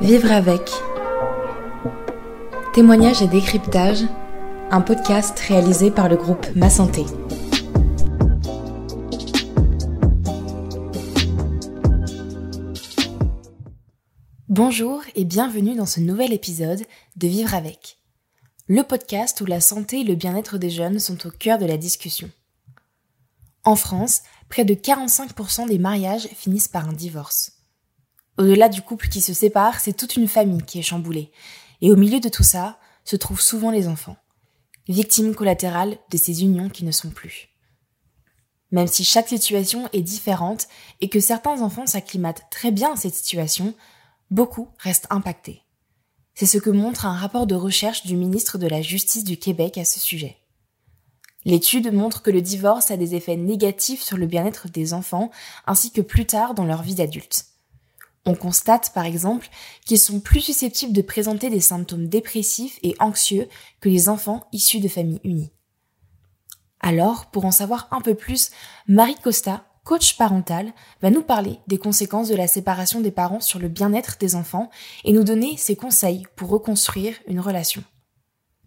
Vivre avec. Témoignages et décryptage, un podcast réalisé par le groupe Ma Santé. Bonjour et bienvenue dans ce nouvel épisode de Vivre avec, le podcast où la santé et le bien-être des jeunes sont au cœur de la discussion. En France, près de 45% des mariages finissent par un divorce. Au-delà du couple qui se sépare, c'est toute une famille qui est chamboulée. Et au milieu de tout ça, se trouvent souvent les enfants, victimes collatérales de ces unions qui ne sont plus. Même si chaque situation est différente et que certains enfants s'acclimatent très bien à cette situation, beaucoup restent impactés. C'est ce que montre un rapport de recherche du ministre de la Justice du Québec à ce sujet. L'étude montre que le divorce a des effets négatifs sur le bien-être des enfants ainsi que plus tard dans leur vie d'adulte. On constate, par exemple, qu'ils sont plus susceptibles de présenter des symptômes dépressifs et anxieux que les enfants issus de familles unies. Alors, pour en savoir un peu plus, Marie Costa, coach parentale, va nous parler des conséquences de la séparation des parents sur le bien-être des enfants et nous donner ses conseils pour reconstruire une relation.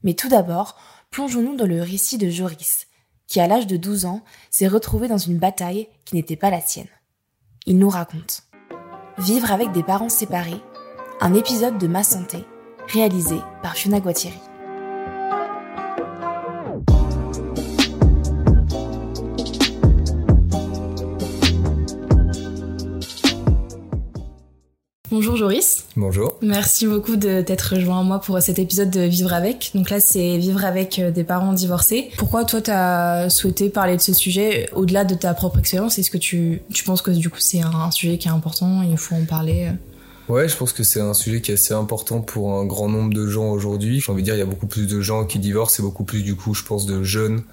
Mais tout d'abord, plongeons-nous dans le récit de Joris, qui à l'âge de 12 ans s'est retrouvé dans une bataille qui n'était pas la sienne. Il nous raconte. Vivre avec des parents séparés, un épisode de Ma Santé, réalisé par Fiona Guatieri. Bonjour Joris. Bonjour. Merci beaucoup de t'être joint à moi pour cet épisode de Vivre avec. Donc là, c'est Vivre avec des parents divorcés. Pourquoi toi, t'as souhaité parler de ce sujet au-delà de ta propre expérience? Est-ce que tu penses que du coup, c'est un sujet qui est important et il faut en parler? Ouais, je pense que c'est un sujet qui est assez important pour un grand nombre de gens aujourd'hui. J'ai envie de dire, il y a beaucoup plus de gens qui divorcent et beaucoup plus, du coup, je pense, de jeunes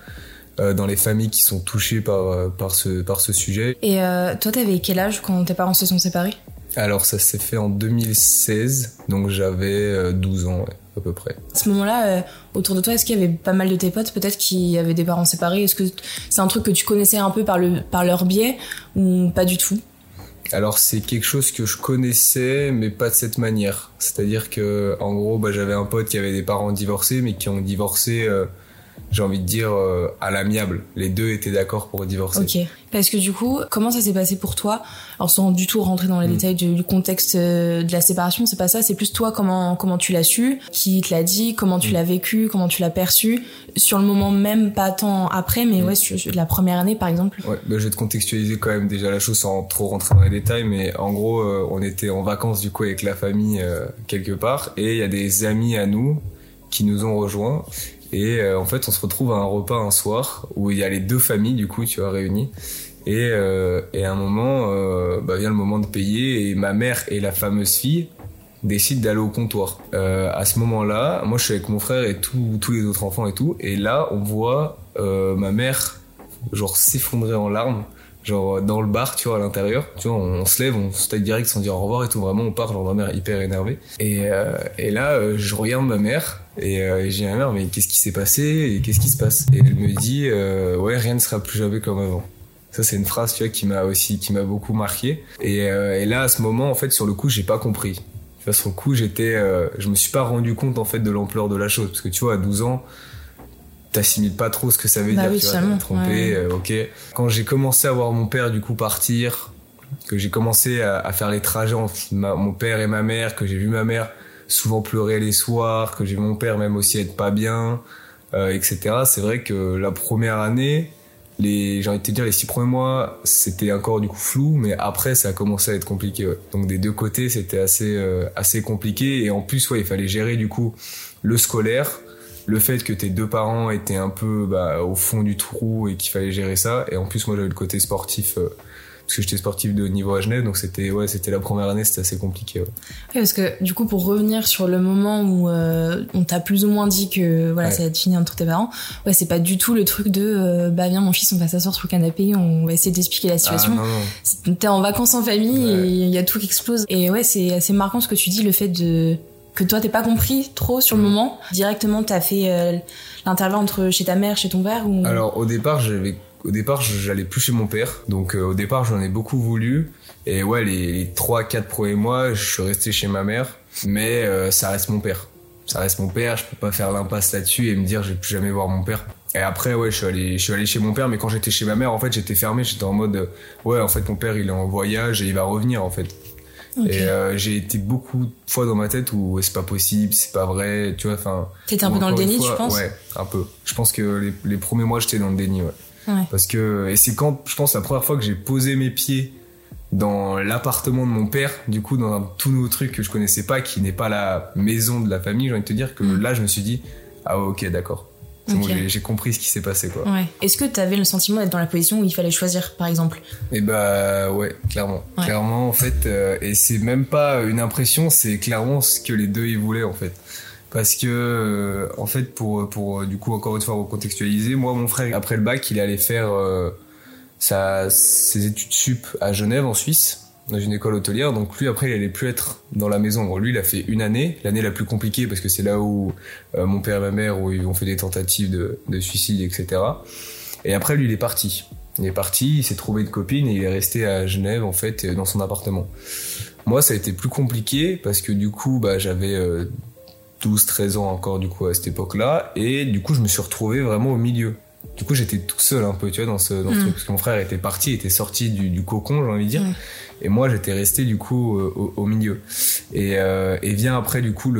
dans les familles qui sont touchées par ce sujet. Et toi, t'avais quel âge quand tes parents se sont séparés? Alors ça s'est fait en 2016, donc j'avais 12 ans à peu près. À ce moment-là, autour de toi, est-ce qu'il y avait pas mal de tes potes peut-être qui avaient des parents séparés? Est-ce que c'est un truc que tu connaissais un peu par leur biais ou pas du tout? Alors c'est quelque chose que je connaissais, mais pas de cette manière. C'est-à-dire que en gros, j'avais un pote qui avait des parents divorcés, mais qui ont divorcé... j'ai envie de dire à l'amiable. Les deux étaient d'accord pour divorcer. Ok. Parce que du coup, comment ça s'est passé pour toi? Alors sans du tout rentrer dans les détails du contexte de la séparation, c'est pas ça, c'est plus toi comment tu l'as su, qui te l'a dit, comment tu l'as vécu, comment tu l'as perçu, sur le moment même, pas tant après, mais ouais, sur la première année par exemple. Ouais, je vais te contextualiser quand même déjà la chose sans trop rentrer dans les détails, mais en gros, on était en vacances du coup avec la famille quelque part, et il y a des amis à nous qui nous ont rejoints. Et en fait, on se retrouve à un repas un soir où il y a les deux familles, du coup, tu vois, réunies. Et à un moment, vient le moment de payer et ma mère et la fameuse fille décident d'aller au comptoir. À ce moment-là, moi, je suis avec mon frère et tous les autres enfants et tout. Et là, on voit ma mère, genre, s'effondrer en larmes, genre, dans le bar, tu vois, à l'intérieur. Tu vois, on se lève, on se taille direct sans dire au revoir et tout. Vraiment, on part, genre, ma mère hyper énervée. Et là, je regarde ma mère. Et j'ai dit à ma mère, mais qu'est-ce qui s'est passé et qu'est-ce qui se passe? Et elle me dit, ouais, rien ne sera plus jamais comme avant. Ça, c'est une phrase, tu vois, qui m'a beaucoup marqué. Et là, à ce moment, en fait, sur le coup, j'ai pas compris. Enfin, sur le coup, je me suis pas rendu compte, en fait, de l'ampleur de la chose. Parce que tu vois, à 12 ans, t'assimiles pas trop ce que ça veut dire. Oui, tu vas te tromper, ok. Quand j'ai commencé à voir mon père, du coup, partir, que j'ai commencé à faire les trajets entre mon père et ma mère, que j'ai vu ma mère souvent pleurer les soirs, que j'ai mon père même aussi être pas bien, etc. C'est vrai que la première année, les 6 premiers mois, c'était encore du coup flou, mais après ça a commencé à être compliqué. Ouais. Donc des deux côtés, c'était assez compliqué, et en plus il fallait gérer du coup le scolaire, le fait que tes deux parents étaient un peu au fond du trou et qu'il fallait gérer ça, et en plus moi j'avais le côté sportif. Parce que j'étais sportif de haut niveau à Genève, donc c'était la première année, c'était assez compliqué. Ouais. Ouais, parce que du coup, pour revenir sur le moment où on t'a plus ou moins dit que voilà, ouais, ça va être fini entre tes parents, ouais, c'est pas du tout le truc de viens mon fils, on va s'asseoir sur le canapé, on va essayer d'expliquer la situation. Ah, non. T'es en vacances en famille, ouais, et il y a tout qui explose. Et ouais, c'est assez marquant ce que tu dis, le fait que toi t'es pas compris trop sur le moment. Directement, t'as fait l'intervalle entre chez ta mère, chez ton père. Ou... Alors au départ, j'avais Au départ, j'allais plus chez mon père, donc au départ, j'en ai beaucoup voulu. Et ouais, les 3-4 premiers mois, je suis resté chez ma mère, mais ça reste mon père. Ça reste mon père, je peux pas faire l'impasse là-dessus et me dire je vais plus jamais voir mon père. Et après, ouais, je suis allé chez mon père, mais quand j'étais chez ma mère, en fait, j'étais fermé, j'étais en mode ouais, en fait, mon père, il est en voyage et il va revenir, en fait. Okay. Et j'ai été beaucoup de fois dans ma tête où c'est pas possible, c'est pas vrai, tu vois, enfin... T'étais un peu dans le déni, tu penses ? Ouais, un peu. Je pense que les premiers mois, j'étais dans le déni, ouais. Ouais. Parce que, et c'est quand, je pense, la première fois que j'ai posé mes pieds dans l'appartement de mon père, du coup, dans un tout nouveau truc que je connaissais pas, qui n'est pas la maison de la famille, j'ai envie de te dire que là, je me suis dit, ah ouais, ok, d'accord. C'est okay. Bon, j'ai compris ce qui s'est passé, quoi. Ouais. Est-ce que t'avais le sentiment d'être dans la position où il fallait choisir, par exemple ? Eh bah, ouais, clairement. Ouais. Clairement, en fait, et c'est même pas une impression, c'est clairement ce que les deux, ils voulaient, en fait. Parce que, en fait, pour du coup, encore une fois, recontextualiser, moi, mon frère, après le bac, il est allé faire ses études sup à Genève, en Suisse, dans une école hôtelière. Donc lui, après, il allait plus être dans la maison. Bon, lui, il a fait une année, l'année la plus compliquée, parce que c'est là où mon père et ma mère, où ils ont fait des tentatives de suicide, etc. Et après, lui, il est parti. Il s'est trouvé une copine et il est resté à Genève, en fait, dans son appartement. Moi, ça a été plus compliqué, parce que du coup, bah, j'avais... 12-13 ans encore du coup à cette époque-là, et du coup je me suis retrouvé vraiment au milieu. Du coup j'étais tout seul un peu, tu vois, dans ce truc, parce que mon frère était parti, était sorti du cocon, j'ai envie de dire, et moi j'étais resté du coup au milieu. Et vient après du coup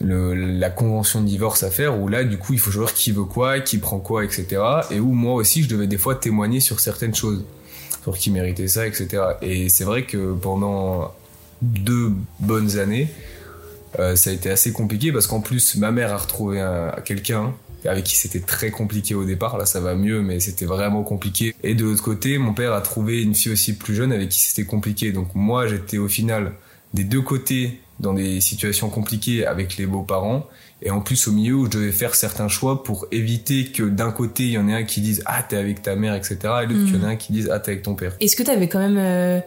la convention de divorce à faire, où là du coup il faut savoir qui veut quoi, qui prend quoi, etc. Et où moi aussi je devais des fois témoigner sur certaines choses, sur qui méritait ça, etc. Et c'est vrai que pendant 2 bonnes années, ça a été assez compliqué, parce qu'en plus ma mère a retrouvé quelqu'un avec qui c'était très compliqué au départ. Là ça va mieux, mais c'était vraiment compliqué. Et de l'autre côté, mon père a trouvé une fille aussi plus jeune avec qui c'était compliqué. Donc moi j'étais au final des deux côtés dans des situations compliquées avec les beaux-parents, et en plus au milieu où je devais faire certains choix pour éviter que d'un côté il y en ait un qui dise ah t'es avec ta mère, etc., et l'autre il y en a un qui dise ah t'es avec ton père. Est-ce que t'avais quand même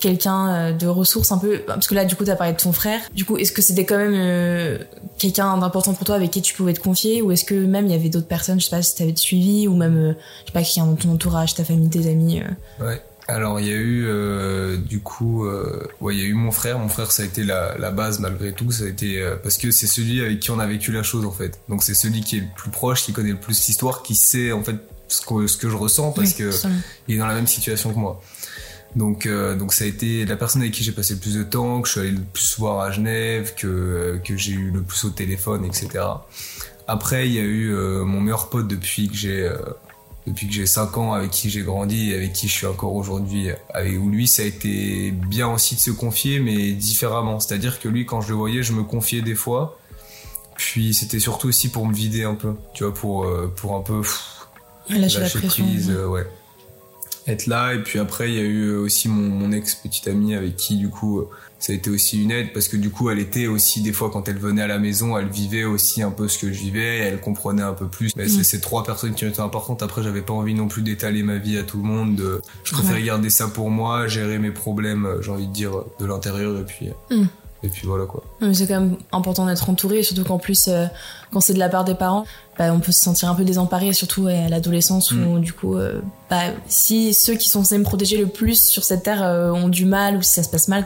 quelqu'un de ressources un peu, parce que là du coup t'as parlé de ton frère, du coup est-ce que c'était quand même quelqu'un d'important pour toi avec qui tu pouvais te confier, ou est-ce que même il y avait d'autres personnes, je sais pas si t'avais suivi, ou même je sais pas, quelqu'un dans ton entourage, ta famille, tes amis Ouais, alors il y a eu du coup ouais, il y a eu mon frère, ça a été la base malgré tout, ça a été parce que c'est celui avec qui on a vécu la chose en fait, donc c'est celui qui est le plus proche, qui connaît le plus l'histoire, qui sait en fait ce que je ressens, parce que il est dans la même situation que moi. Donc ça a été la personne avec qui j'ai passé le plus de temps, que je suis allé le plus voir à Genève, que j'ai eu le plus au téléphone, etc. Après, il y a eu mon meilleur pote depuis que j'ai 5 ans, avec qui j'ai grandi et avec qui je suis encore aujourd'hui. Avec lui, ça a été bien aussi de se confier, mais différemment. C'est-à-dire que lui, quand je le voyais, je me confiais des fois. Puis c'était surtout aussi pour me vider un peu, tu vois, pour un peu lâcher prise, ouais. Être là. Et puis après il y a eu aussi mon ex petite amie avec qui du coup ça a été aussi une aide, parce que du coup elle était aussi des fois, quand elle venait à la maison, elle vivait aussi un peu ce que je vivais, elle comprenait un peu plus. Mais c'est ces 3 personnes qui étaient importantes. Après j'avais pas envie non plus d'étaler ma vie à tout le monde, je préférais garder ça pour moi, gérer mes problèmes, j'ai envie de dire, de l'intérieur, et puis voilà quoi. Mais c'est quand même important d'être entouré, surtout qu'en plus quand c'est de la part des parents, bah, on peut se sentir un peu désemparé, surtout à l'adolescence, où du coup bah, si ceux qui sont censés me protéger le plus sur cette terre ont du mal, ou si ça se passe mal,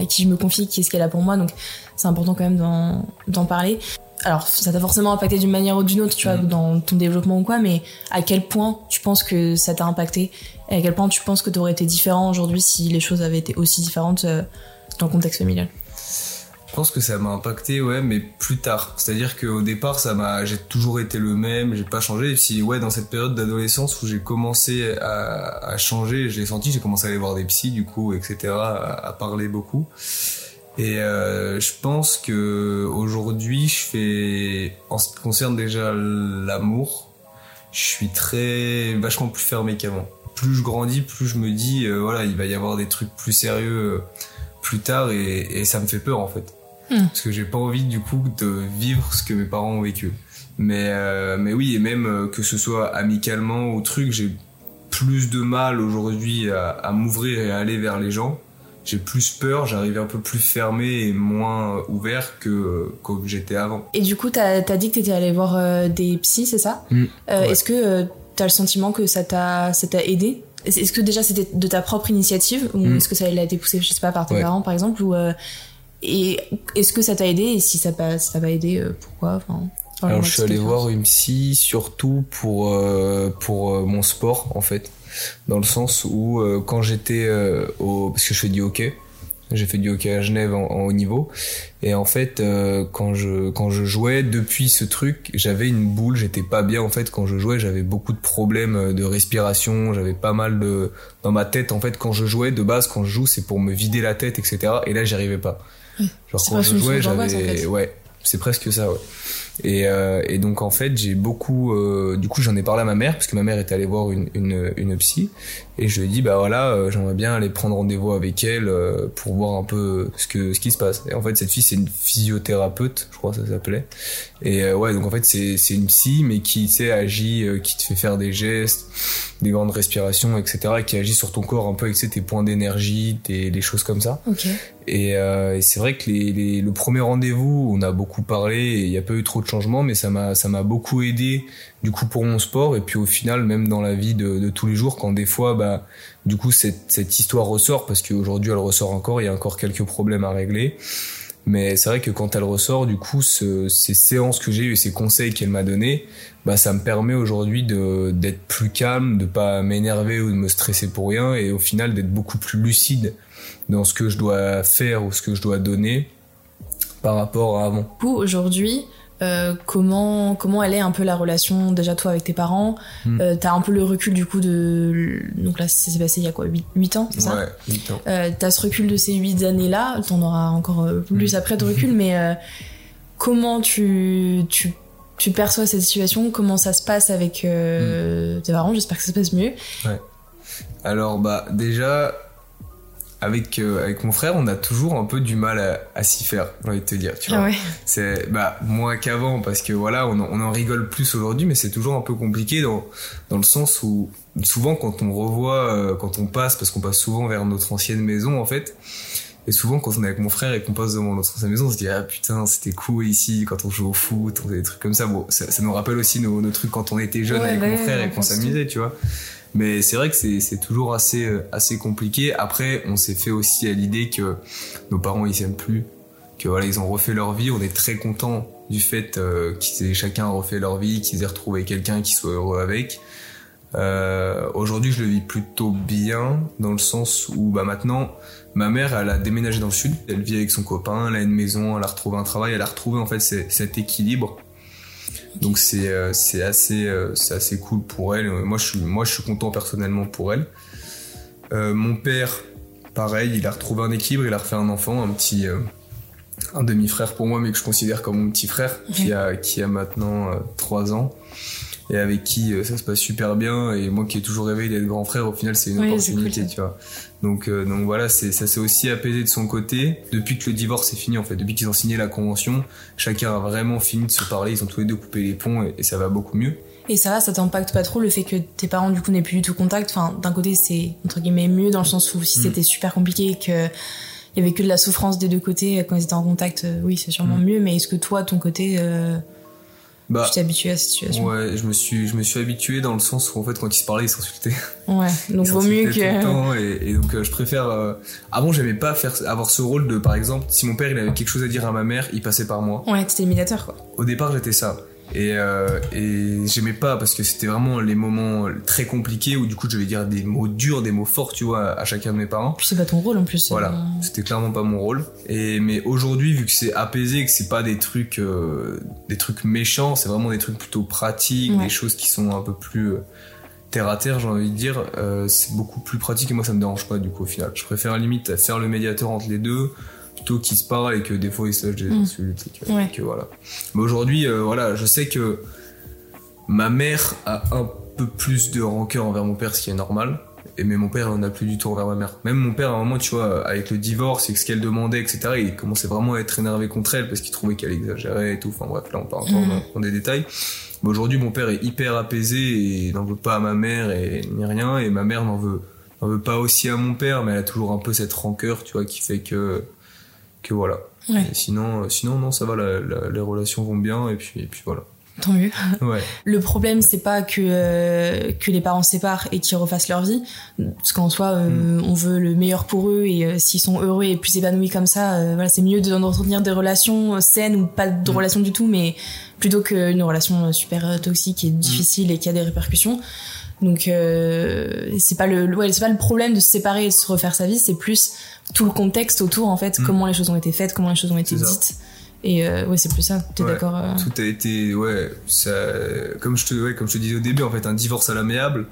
à qui je me confie, qui est-ce qu'elle a pour moi, donc c'est important quand même d'en parler. Alors ça t'a forcément impacté d'une manière ou d'une autre, tu vois, dans ton développement ou quoi, mais à quel point tu penses que ça t'a impacté, et à quel point tu penses que t'aurais été différent aujourd'hui si les choses avaient été aussi différentes dans le contexte familial? Je pense que ça m'a impacté, ouais, mais plus tard. C'est-à-dire qu'au départ, j'ai toujours été le même, j'ai pas changé. Et si, ouais, dans cette période d'adolescence où j'ai commencé à changer, je l'ai senti, j'ai commencé à aller voir des psys, du coup, etc., à parler beaucoup. Et je pense que aujourd'hui, en ce qui concerne déjà l'amour, je suis vachement plus fermé qu'avant. Plus je grandis, plus je me dis, voilà, il va y avoir des trucs plus sérieux plus tard, et ça me fait peur en fait, parce que j'ai pas envie du coup de vivre ce que mes parents ont vécu, mais oui. Et même que ce soit amicalement ou truc, j'ai plus de mal aujourd'hui à m'ouvrir et à aller vers les gens. J'ai plus peur, j'arrive un peu plus fermé et moins ouvert que comme j'étais avant. Et du coup t'as dit que t'étais allé voir des psys, c'est ça? Est-ce que t'as le sentiment que ça t'a aidé? Est-ce que déjà c'était de ta propre initiative ou est-ce que ça a été poussé, je sais pas, par tes parents par exemple, ou et est-ce que ça t'a aidé, et si ça t'a pas aidé, pourquoi? Alors je suis allé voir une psy surtout pour mon sport en fait, dans le sens où quand j'étais parce que je fais du hockey. J'ai fait du hockey à Genève en haut niveau, et en fait quand je jouais, depuis ce truc, j'avais une boule, j'étais pas bien en fait quand je jouais, j'avais beaucoup de problèmes de respiration, j'avais pas mal de dans ma tête en fait quand je jouais. De base, quand je joue c'est pour me vider la tête, etc. Et là j'y arrivais pas. Genre c'est quand je jouais j'avais en fait. Ouais, c'est presque ça, ouais. Et donc en fait j'ai beaucoup du coup j'en ai parlé à ma mère, parce que ma mère était allée voir une psy, et je lui ai dit bah voilà, j'aimerais bien aller prendre rendez-vous avec elle pour voir un peu ce qui se passe. Et en fait cette fille, c'est une physiothérapeute, je crois que ça s'appelait, et ouais, donc en fait c'est une psy, mais qui, tu sais, agit, qui te fait faire des gestes, des grandes respirations, etc., et qui agit sur ton corps un peu avec, tu sais, tes points d'énergie, les choses comme ça. Okay. Et c'est vrai que le premier rendez-vous, on a beaucoup parlé et il n'y a pas eu trop de changements, mais ça m'a beaucoup aidé du coup pour mon sport, et puis au final même dans la vie de tous les jours, quand des fois bah du coup cette histoire ressort, parce qu'aujourd'hui elle ressort encore, il y a encore quelques problèmes à régler, mais c'est vrai que quand elle ressort, du coup ces séances que j'ai eues, ces conseils qu'elle m'a donnés, bah ça me permet aujourd'hui d'être plus calme, de pas m'énerver ou de me stresser pour rien, et au final d'être beaucoup plus lucide dans ce que je dois faire ou ce que je dois donner par rapport à avant. Du coup, aujourd'hui, comment elle est un peu la relation, déjà toi avec tes parents, t'as un peu le recul du coup donc là ça s'est passé il y a quoi, 8 ans, c'est ça? Ouais, 8 ans. T'as ce recul de ces 8 années-là, t'en auras encore plus après de recul, mais comment tu perçois cette situation, comment ça se passe avec tes parents? J'espère que ça se passe mieux. Ouais. Alors bah déjà... Avec mon frère, on a toujours un peu du mal à s'y faire, j'ai envie de te dire, tu vois. Ah ouais. C'est bah moins qu'avant, parce que voilà, on en rigole plus aujourd'hui, mais c'est toujours un peu compliqué dans le sens où souvent quand on revoit, quand on passe, parce qu'on passe souvent vers notre ancienne maison en fait, et souvent quand on est avec mon frère et qu'on passe devant notre ancienne maison, on se dit ah putain c'était cool ici quand on jouait au foot, on faisait des trucs comme ça. Bon, ça nous rappelle aussi nos trucs quand on était jeunes, ouais, avec mon frère, et qu'on s'amusait, tu vois. Mais c'est vrai que c'est toujours assez compliqué. Après, on s'est fait aussi à l'idée que nos parents ils s'aiment plus, que voilà, ils ont refait leur vie. On est très contents du fait qu'ils aient chacun refait leur vie, qu'ils aient retrouvé quelqu'un qui soit heureux avec. Aujourd'hui, je le vis plutôt bien, dans le sens où bah maintenant, ma mère elle a déménagé dans le sud, elle vit avec son copain, elle a une maison, elle a retrouvé un travail, elle a retrouvé en fait cet équilibre. Donc c'est assez cool pour elle. Moi je suis content personnellement pour elle. Mon père, pareil, il a retrouvé un équilibre, il a refait un enfant, un demi-frère pour moi, mais que je considère comme mon petit frère, qui a maintenant 3 ans, et avec qui ça se passe super bien. Et moi qui ai toujours rêvé d'être grand frère, au final c'est une opportunité, c'est cool, tu vois. Donc voilà, ça s'est aussi apaisé de son côté. Depuis que le divorce est fini en fait, depuis qu'ils ont signé la convention, chacun a vraiment fini de se parler, ils ont tous les deux coupé les ponts, et ça va beaucoup mieux. Et ça va, ça t'impacte pas trop le fait que tes parents du coup n'aient plus du tout contact? Enfin, d'un côté c'est entre guillemets mieux, dans le sens où si c'était super compliqué et que il y avait que de la souffrance des deux côtés quand ils étaient en contact, oui c'est sûrement mieux. Mais est-ce que toi ton côté bah, tu t'es habitué à cette situation? Ouais, je me suis habitué, dans le sens où en fait quand ils se parlaient ils s'insultaient. Ouais, donc vaut mieux que tout le temps, et donc je préfère avant j'aimais pas avoir ce rôle de, par exemple, si mon père il avait quelque chose à dire à ma mère, il passait par moi. Ouais, t'étais le médiateur quoi. Au départ, j'étais ça. Et j'aimais pas, parce que c'était vraiment les moments très compliqués où du coup je devais dire des mots durs, des mots forts, tu vois, à chacun de mes parents. Puis c'est pas ton rôle en plus. Voilà, c'était clairement pas mon rôle. Mais aujourd'hui, vu que c'est apaisé, que c'est pas des trucs méchants, c'est vraiment des trucs plutôt pratiques, ouais, des choses qui sont un peu plus terre à terre, j'ai envie de dire, c'est beaucoup plus pratique, et moi ça me dérange pas du coup au final. Je préfère limite faire le médiateur entre les deux, plutôt qu'ils se parlent et que des fois ils se lâchent des insultes, ouais, que voilà. Mais aujourd'hui, voilà, je sais que ma mère a un peu plus de rancœur envers mon père, ce qui est normal, mais mon père n'en a plus du tout envers ma mère. Même mon père, à un moment, tu vois, avec le divorce et ce qu'elle demandait, etc., il commençait vraiment à être énervé contre elle parce qu'il trouvait qu'elle exagérait et tout. Enfin bref, là on part encore dans des détails. Mais aujourd'hui, mon père est hyper apaisé et n'en veut pas à ma mère et ni rien, et ma mère n'en veut pas aussi à mon père, mais elle a toujours un peu cette rancœur, tu vois, qui fait que voilà. Ouais. Sinon, non, ça va, les relations vont bien, et puis voilà. tant mieux. Ouais. Le problème, c'est pas que les parents se séparent et qu'ils refassent leur vie, parce qu'en soi, on veut le meilleur pour eux, et s'ils sont heureux et plus épanouis comme ça, voilà, c'est mieux d'entretenir des relations saines ou pas de relations du tout, mais plutôt qu'une relation super toxique et difficile et qui a des répercussions. Donc c'est pas le problème de se séparer et de se refaire sa vie, c'est plus tout le contexte autour, en fait, comment les choses ont été faites, comment les choses ont été dites. Et ouais, c'est plus ça, t'es d'accord Tout a été, ça, comme je te disais au début, en fait, un divorce à l'amiable,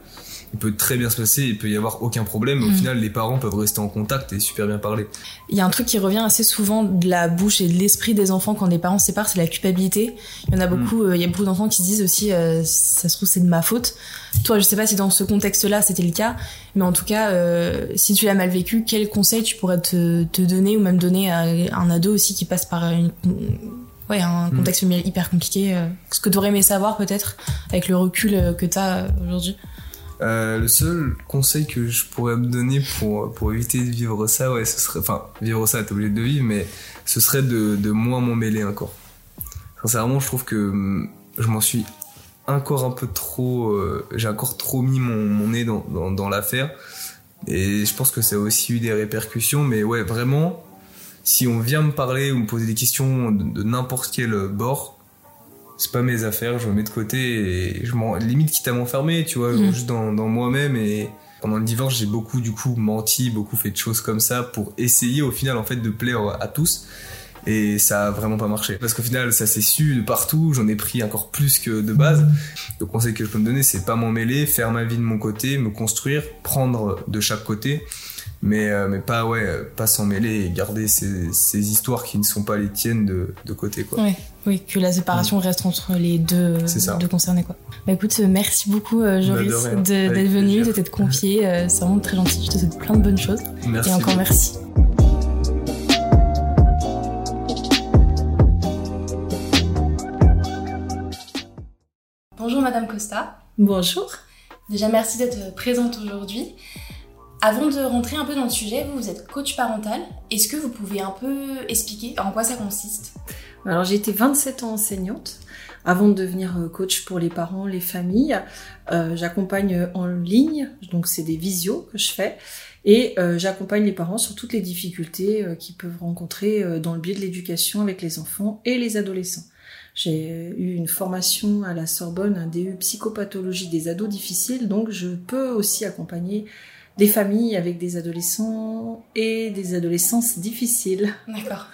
il peut très bien se passer, il peut y avoir aucun problème, mais au final, les parents peuvent rester en contact et super bien parler. Il y a un truc qui revient assez souvent de la bouche et de l'esprit des enfants quand les parents se séparent, c'est la culpabilité. Il y en a beaucoup, il y a beaucoup d'enfants qui disent aussi, ça se trouve, c'est de ma faute. Toi, je sais pas si dans ce contexte-là, c'était le cas, mais en tout cas, si tu l'as mal vécu, quel conseil tu pourrais te donner, ou même donner à un ado aussi qui passe par un contexte hyper compliqué, ce que t'aurais aimé savoir peut-être, avec le recul que t'as aujourd'hui? Le seul conseil que je pourrais me donner pour éviter de vivre ça, ce serait, enfin, vivre ça, t'es obligé de le vivre, mais ce serait de moins m'en mêler encore. Sincèrement, je trouve que je m'en suis encore un peu trop, j'ai encore trop mis mon nez dans l'affaire, et je pense que ça a aussi eu des répercussions. Mais ouais, vraiment, si on vient me parler ou me poser des questions de n'importe quel bord, c'est pas mes affaires, je me mets de côté, et limite quitte à m'enfermer, tu vois, juste dans moi-même. Et pendant le divorce, j'ai beaucoup du coup menti, beaucoup fait de choses comme ça pour essayer au final, en fait, de plaire à tous. Et ça a vraiment pas marché, parce qu'au final, ça s'est su de partout, j'en ai pris encore plus que de base. Le conseil que je peux me donner, c'est pas m'en mêler, faire ma vie de mon côté, me construire, prendre de chaque côté, mais pas s'en mêler et garder ces histoires qui ne sont pas les tiennes de côté, quoi. Oui, que la séparation reste entre les deux concernés, quoi. Bah écoute, merci beaucoup Joris d'être venu, de t'être confié, c'est vraiment très gentil, je te souhaite plein de bonnes choses. Merci. Et encore merci. Bonjour Madame Costa. Bonjour. Déjà, merci d'être présente aujourd'hui. Avant de rentrer un peu dans le sujet, vous êtes coach parental. Est-ce que vous pouvez un peu expliquer en quoi ça consiste ? Alors, j'ai été 27 ans enseignante. Avant de devenir coach pour les parents, les familles, j'accompagne en ligne, donc c'est des visios que je fais, et j'accompagne les parents sur toutes les difficultés qu'ils peuvent rencontrer dans le biais de l'éducation avec les enfants et les adolescents. J'ai eu une formation à la Sorbonne, un DU psychopathologie des ados difficiles, donc je peux aussi accompagner des familles avec des adolescents et des adolescences difficiles. D'accord.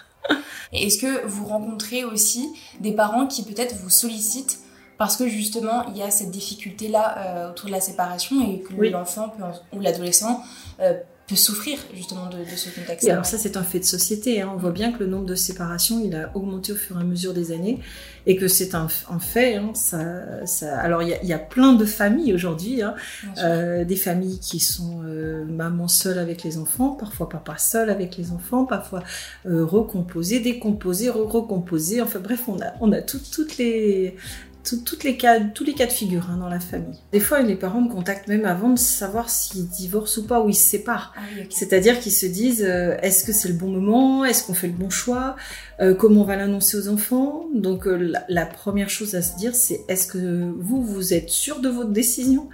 Et est-ce que vous rencontrez aussi des parents qui peut-être vous sollicitent parce que justement il y a cette difficulté-là autour de la séparation, et que l'enfant ou l'adolescent peut souffrir justement de ce contexte. Et alors ça, c'est un fait de société, hein. On voit bien que le nombre de séparations, il a augmenté au fur et à mesure des années, et que c'est un fait. Hein. Ça... Alors il y a plein de familles aujourd'hui, hein. Des familles qui sont maman seule avec les enfants, parfois papa seul avec les enfants, parfois recomposé, décomposé, recomposé. Enfin bref, on a tous les cas de figure, hein, dans la famille. Des fois, les parents me contactent même avant de savoir s'ils divorcent ou pas, ou ils se séparent. Ah, okay. C'est-à-dire qu'ils se disent est-ce que c'est le bon moment ? Est-ce qu'on fait le bon choix ? Comment on va l'annoncer aux enfants ? Donc la première chose à se dire, c'est est-ce que vous êtes sûr de votre décision ?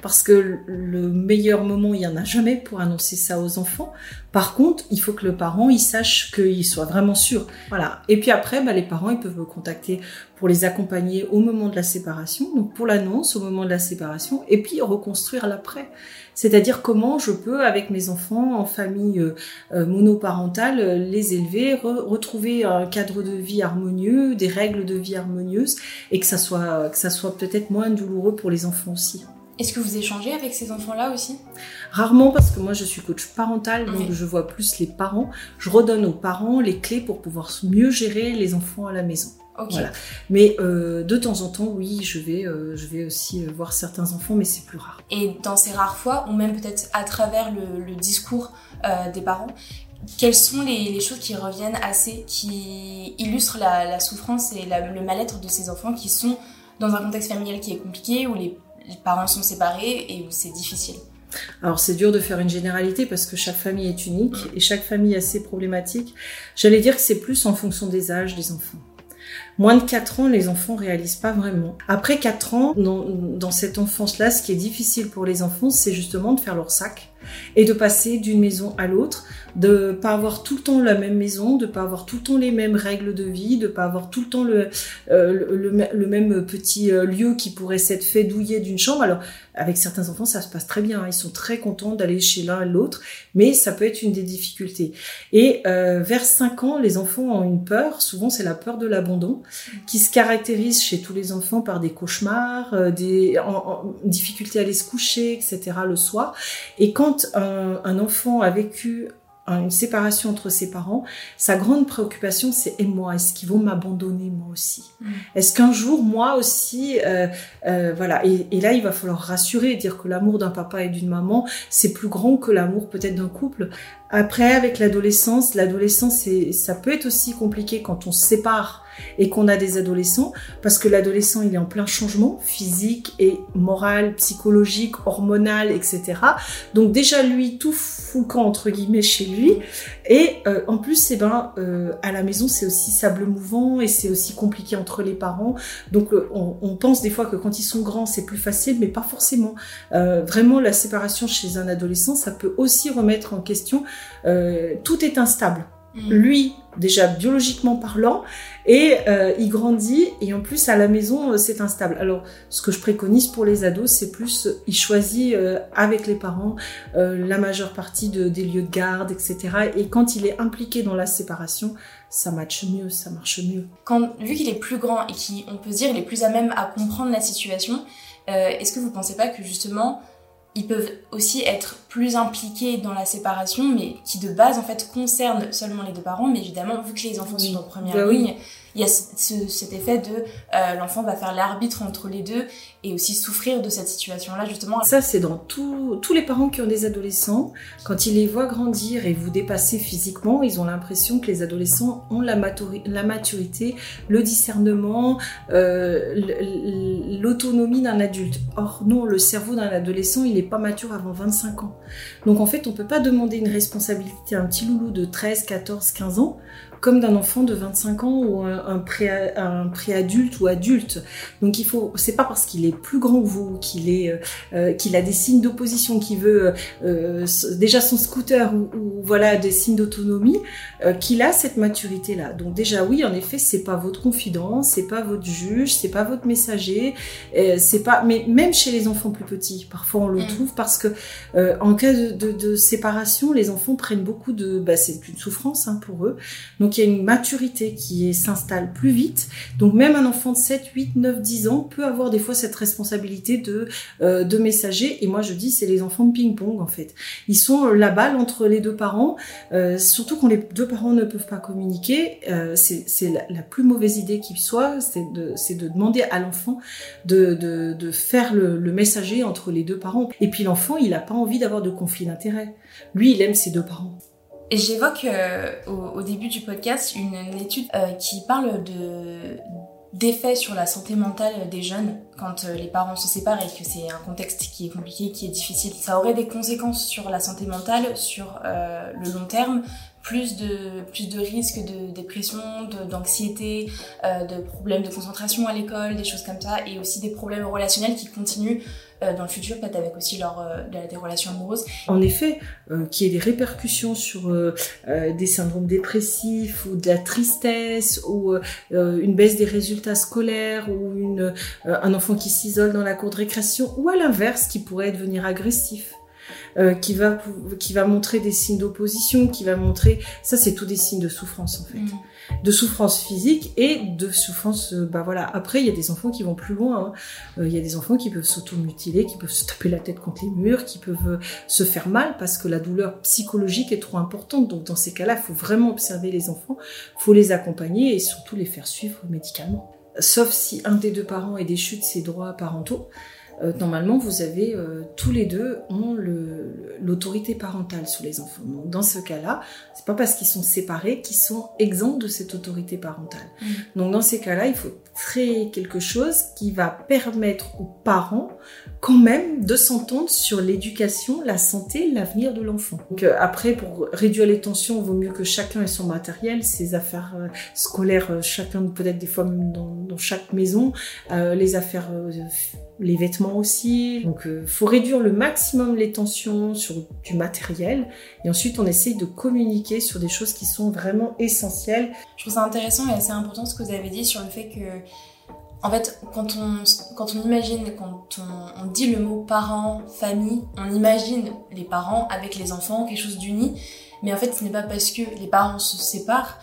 Parce que le meilleur moment, il n'y en a jamais pour annoncer ça aux enfants. Par contre, il faut que le parent, il sache, qu'il soit vraiment sûr. Voilà. Et puis après, les parents, ils peuvent me contacter pour les accompagner au moment de la séparation, donc pour l'annonce, au moment de la séparation, et puis reconstruire l'après. C'est-à-dire comment je peux, avec mes enfants, en famille monoparentale, les élever, retrouver un cadre de vie harmonieux, des règles de vie harmonieuses, et que ça soit peut-être moins douloureux pour les enfants aussi. Est-ce que vous échangez avec ces enfants-là aussi ? Rarement, parce que moi je suis coach parental, donc je vois plus les parents. Je redonne aux parents les clés pour pouvoir mieux gérer les enfants à la maison. Okay. Voilà. Mais de temps en temps, oui, je vais aussi voir certains enfants, mais c'est plus rare. Et dans ces rares fois, ou même peut-être à travers le discours des parents, quelles sont les choses qui reviennent assez, qui illustrent la souffrance et le mal-être de ces enfants qui sont dans un contexte familial qui est compliqué, où les parents sont séparés et où c'est difficile ? Alors c'est dur de faire une généralité parce que chaque famille est unique et chaque famille a ses problématiques. J'allais dire que c'est plus en fonction des âges des enfants. Moins de 4 ans, les enfants réalisent pas vraiment. Après 4 ans, dans cette enfance-là, ce qui est difficile pour les enfants, c'est justement de faire leur sac et de passer d'une maison à l'autre, de pas avoir tout le temps la même maison, de pas avoir tout le temps les mêmes règles de vie, de pas avoir tout le temps le même petit lieu qui pourrait s'être fait douiller d'une chambre. Alors, avec certains enfants, ça se passe très bien, hein, ils sont très contents d'aller chez l'un et l'autre, mais ça peut être une des difficultés. Et vers 5 ans, les enfants ont une peur, souvent c'est la peur de l'abandon, qui se caractérise chez tous les enfants par des cauchemars, des difficultés à aller se coucher, etc. le soir. Et quand un enfant a vécu une séparation entre ses parents, sa grande préoccupation c'est « et moi, est-ce qu'ils vont m'abandonner moi aussi ?» Est-ce qu'un jour, moi aussi, voilà. Et là, il va falloir rassurer, dire que l'amour d'un papa et d'une maman, c'est plus grand que l'amour peut-être d'un couple. Après, avec l'adolescence, ça peut être aussi compliqué quand on se sépare et qu'on a des adolescents, parce que l'adolescent, il est en plein changement physique et moral, psychologique, hormonal, etc. Donc déjà, lui, tout fout le camp, entre guillemets, chez lui. Et en plus, à la maison, c'est aussi sable mouvant et c'est aussi compliqué entre les parents. Donc on pense des fois que quand ils sont grands, c'est plus facile, mais pas forcément. Vraiment, la séparation chez un adolescent, ça peut aussi remettre en question tout est instable. Lui, déjà biologiquement parlant, et il grandit, et en plus à la maison, c'est instable. Alors, ce que je préconise pour les ados, c'est plus, il choisit avec les parents la majeure partie des lieux de garde, etc. Et quand il est impliqué dans la séparation, ça matche mieux, ça marche mieux. Vu qu'il est plus grand et qu'on peut se dire il est plus à même à comprendre la situation, est-ce que vous ne pensez pas que justement, ils peuvent aussi être plus impliqués dans la séparation, mais qui de base en fait concerne seulement les deux parents, mais évidemment vu que les enfants sont en première ligne, il y a cet effet de l'enfant va faire l'arbitre entre les deux et aussi souffrir de cette situation-là justement. Ça c'est dans tous les parents qui ont des adolescents, quand ils les voient grandir et vous dépasser physiquement, ils ont l'impression que les adolescents ont la maturité, le discernement, l'autonomie d'un adulte. Or non, le cerveau d'un adolescent il est pas mature avant 25 ans. Donc en fait, on peut pas demander une responsabilité à un petit loulou de 13, 14, 15 ans comme d'un enfant de 25 ans ou un pré-adulte ou adulte. Donc c'est pas parce qu'il est plus grand que vous, qu'il a des signes d'opposition, qu'il veut déjà son scooter ou voilà des signes d'autonomie, qu'il a cette maturité là. Donc déjà oui, en effet, c'est pas votre confident, c'est pas votre juge, c'est pas votre messager, c'est pas. Mais même chez les enfants plus petits, parfois on le trouve parce que en cas de séparation, les enfants prennent beaucoup de. Bah, c'est une souffrance hein, pour eux. Donc il y a une maturité qui s'installe plus vite. Donc même un enfant de 7, 8, 9, 10 ans peut avoir des fois cette responsabilité de messager. Et moi je dis c'est les enfants de ping-pong en fait. Ils sont la balle entre les deux parents. Surtout quand les deux parents ne peuvent pas communiquer, c'est la plus mauvaise idée qui soit, c'est de demander à l'enfant de faire le messager entre les deux parents. Et puis l'enfant il n'a pas envie d'avoir de conflit d'intérêt. Lui il aime ses deux parents. Et j'évoque au début du podcast une étude qui parle d'effets sur la santé mentale des jeunes quand les parents se séparent et que c'est un contexte qui est compliqué, qui est difficile. Ça aurait des conséquences sur la santé mentale, sur le long terme, plus de risques de dépression, d'anxiété, de problèmes de concentration à l'école, des choses comme ça, et aussi des problèmes relationnels qui continuent dans le futur, peut-être avec aussi des relations amoureuses. En effet, qu'il y ait des répercussions sur des syndromes dépressifs ou de la tristesse ou une baisse des résultats scolaires ou un enfant qui s'isole dans la cour de récréation ou à l'inverse, qui pourrait devenir agressif. Qui va montrer des signes d'opposition, qui va montrer... Ça, c'est tout des signes de souffrance, en fait. De souffrance physique et de souffrance... voilà. Après, il y a des enfants qui vont plus loin. Hein. Il y a des enfants qui peuvent s'automutiler, qui peuvent se taper la tête contre les murs, qui peuvent se faire mal parce que la douleur psychologique est trop importante. Donc, dans ces cas-là, il faut vraiment observer les enfants, il faut les accompagner et surtout les faire suivre médicalement. Sauf si un des deux parents est déchu de ses droits parentaux. normalement, vous avez tous les deux ont l'autorité parentale sur les enfants. Donc, dans ce cas-là, c'est pas parce qu'ils sont séparés qu'ils sont exempts de cette autorité parentale. Donc, dans ces cas-là, il faut créer quelque chose qui va permettre aux parents, quand même, de s'entendre sur l'éducation, la santé, l'avenir de l'enfant. Donc, après, pour réduire les tensions, il vaut mieux que chacun ait son matériel, ses affaires scolaires, chacun peut-être des fois même dans chaque maison, les affaires, les vêtements aussi. Donc, faut réduire le maximum les tensions sur du matériel. Et ensuite, on essaye de communiquer sur des choses qui sont vraiment essentielles. Je trouve ça intéressant et assez important ce que vous avez dit sur le fait que, en fait, quand on imagine, quand on dit le mot parents, famille, on imagine les parents avec les enfants, quelque chose d'uni. Mais en fait, ce n'est pas parce que les parents se séparent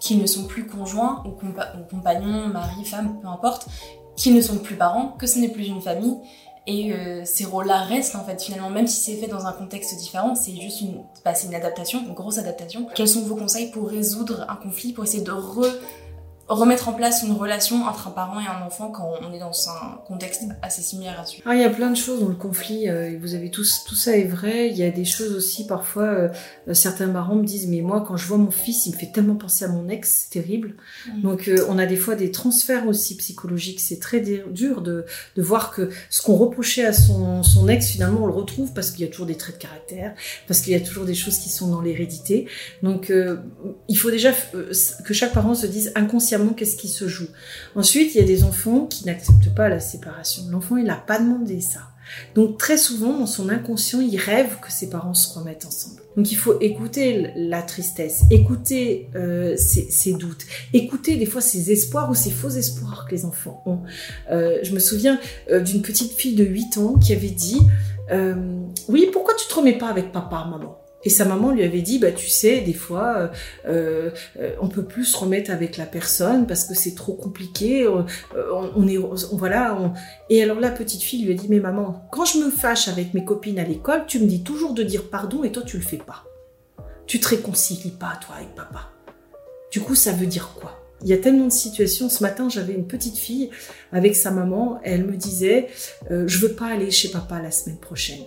qu'ils ne sont plus conjoints ou compagnons, mari, femme, peu importe, qu'ils ne sont plus parents, que ce n'est plus une famille. Et ces rôles-là restent, en fait, finalement, même si c'est fait dans un contexte différent, c'est juste une adaptation, une grosse adaptation. Quels sont vos conseils pour résoudre un conflit, pour essayer de remettre en place une relation entre un parent et un enfant quand on est dans un contexte assez similaire à celui-là? Il y a plein de choses dans le conflit, vous avez tout ça est vrai. Il y a des choses aussi, parfois, certains parents me disent « mais moi, quand je vois mon fils, il me fait tellement penser à mon ex, c'est terrible ». Donc, on a des fois des transferts aussi psychologiques. C'est très dur de voir que ce qu'on reprochait à son ex, finalement, on le retrouve parce qu'il y a toujours des traits de caractère, parce qu'il y a toujours des choses qui sont dans l'hérédité. Donc, il faut déjà que chaque parent se dise inconsciemment qu'est-ce qui se joue. Ensuite, il y a des enfants qui n'acceptent pas la séparation. L'enfant, il n'a pas demandé ça. Donc, très souvent, dans son inconscient, il rêve que ses parents se remettent ensemble. Donc, il faut écouter la tristesse, écouter ses doutes, écouter des fois ses espoirs ou ses faux espoirs que les enfants ont. Je me souviens d'une petite fille de 8 ans qui avait dit « Oui, pourquoi tu ne te remets pas avec papa, maman ?» Et sa maman lui avait dit, tu sais, des fois, on peut plus se remettre avec la personne parce que c'est trop compliqué. Et alors la petite fille lui a dit, mais maman, quand je me fâche avec mes copines à l'école, tu me dis toujours de dire pardon et toi tu le fais pas. Tu te réconcilies pas toi avec papa. Du coup, ça veut dire quoi ? Il y a tellement de situations. Ce matin, j'avais une petite fille avec sa maman. Elle me disait, je veux pas aller chez papa la semaine prochaine.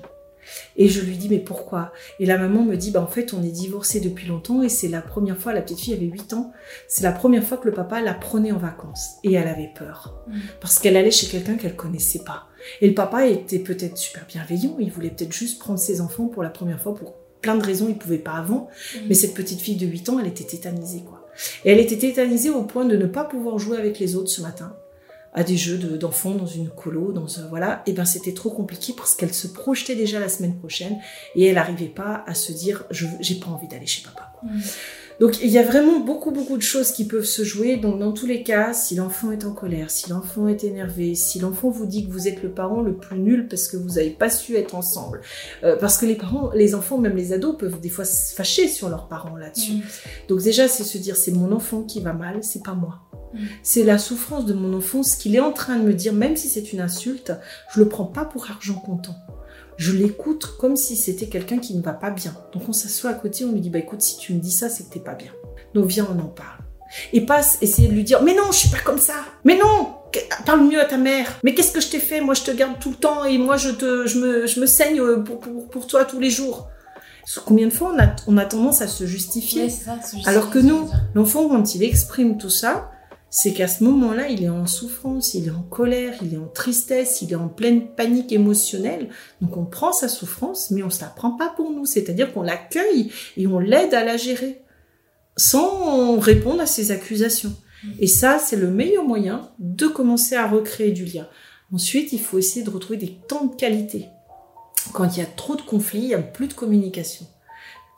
Et je lui dis, mais pourquoi ? Et la maman me dit, en fait, on est divorcés depuis longtemps et c'est la première fois, la petite fille avait 8 ans, c'est la première fois que le papa la prenait en vacances. Et elle avait peur, parce qu'elle allait chez quelqu'un qu'elle connaissait pas. Et le papa était peut-être super bienveillant, il voulait peut-être juste prendre ses enfants pour la première fois, pour plein de raisons, il pouvait pas avant. Mais cette petite fille de 8 ans, elle était tétanisée, quoi. Et elle était tétanisée au point de ne pas pouvoir jouer avec les autres ce matin, à des jeux d'enfants dans une colo, c'était trop compliqué parce qu'elle se projetait déjà la semaine prochaine et elle n'arrivait pas à se dire j'ai pas envie d'aller chez papa. Donc il y a vraiment beaucoup beaucoup de choses qui peuvent se jouer. Donc dans tous les cas, si l'enfant est en colère, si l'enfant est énervé, si l'enfant vous dit que vous êtes le parent le plus nul parce que vous n'avez pas su être ensemble, parce que les enfants, même les ados peuvent des fois se fâcher sur leurs parents là-dessus. Donc déjà c'est se dire c'est mon enfant qui va mal, c'est pas moi. C'est la souffrance de mon enfant, ce qu'il est en train de me dire, même si c'est une insulte, je le prends pas pour argent comptant. Je l'écoute comme si c'était quelqu'un qui ne va pas bien. Donc on s'assoit à côté, on lui dit, écoute, si tu me dis ça, c'est que t'es pas bien. Donc viens, on en parle. Et pas essayer de lui dire, mais non, je suis pas comme ça. Mais non, parle mieux à ta mère. Mais qu'est-ce que je t'ai fait ? Moi, je te garde tout le temps et moi, je me saigne pour toi tous les jours. Combien de fois on a tendance à se justifier ? Oui, c'est ça, se justifier. Alors que non, l'enfant, quand il exprime tout ça, c'est qu'à ce moment-là, il est en souffrance, il est en colère, il est en tristesse, il est en pleine panique émotionnelle. Donc on prend sa souffrance, mais on ne se la prend pas pour nous. C'est-à-dire qu'on l'accueille et on l'aide à la gérer, sans répondre à ses accusations. Et ça, c'est le meilleur moyen de commencer à recréer du lien. Ensuite, il faut essayer de retrouver des temps de qualité. Quand il y a trop de conflits, il n'y a plus de communication.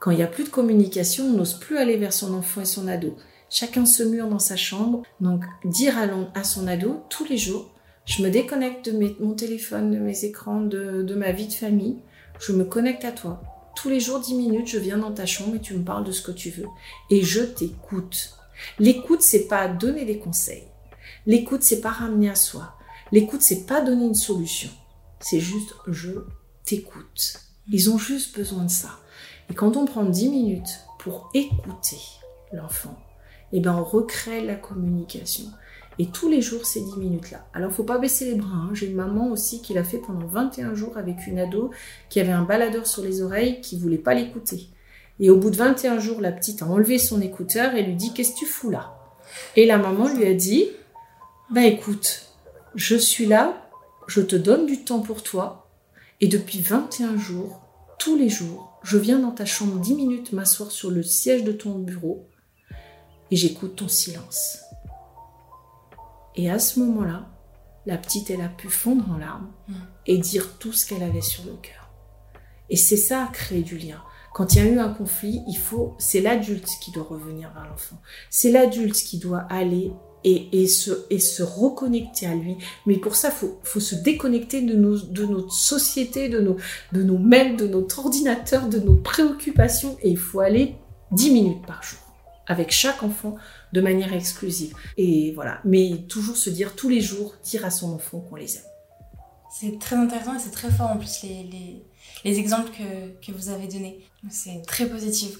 Quand il n'y a plus de communication, on n'ose plus aller vers son enfant et son ado. Chacun se mure dans sa chambre. Donc, dire à son ado, tous les jours, je me déconnecte de mon téléphone, de mes écrans, de ma vie de famille. Je me connecte à toi. Tous les jours, 10 minutes, je viens dans ta chambre et tu me parles de ce que tu veux. Et je t'écoute. L'écoute, c'est pas donner des conseils. L'écoute, c'est pas ramener à soi. L'écoute, c'est pas donner une solution. C'est juste, je t'écoute. Ils ont juste besoin de ça. Et quand on prend 10 minutes pour écouter l'enfant, on recrée la communication. Et tous les jours, ces 10 minutes-là. Alors, faut pas baisser les bras, hein. J'ai une maman aussi qui l'a fait pendant 21 jours avec une ado qui avait un baladeur sur les oreilles qui voulait pas l'écouter. Et au bout de 21 jours, la petite a enlevé son écouteur et lui dit « Qu'est-ce que tu fous là ?» Et la maman lui a dit « Bah écoute, je suis là, je te donne du temps pour toi. Et depuis 21 jours, tous les jours, je viens dans ta chambre 10 minutes m'asseoir sur le siège de ton bureau et j'écoute ton silence. » Et à ce moment-là, la petite, elle a pu fondre en larmes et dire tout ce qu'elle avait sur le cœur. Et c'est ça, créer du lien. Quand il y a eu un conflit, c'est l'adulte qui doit revenir vers l'enfant. C'est l'adulte qui doit aller et se reconnecter à lui. Mais pour ça, faut se déconnecter de notre société, de nos mails, de notre ordinateur, de nos préoccupations. Et il faut aller 10 minutes par jour avec chaque enfant de manière exclusive. Et voilà. Mais toujours se dire, tous les jours, dire à son enfant qu'on les aime. C'est très intéressant et c'est très fort en plus les exemples que vous avez donnés. C'est très positif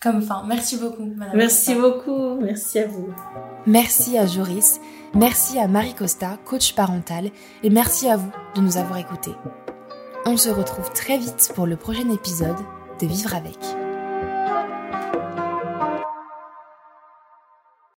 comme fin. Merci beaucoup, Madame Merci Costa. Beaucoup, merci à vous. Merci à Joris, merci à Marie Costa, coach parentale, et merci à vous de nous avoir écoutés. On se retrouve très vite pour le prochain épisode de Vivre avec.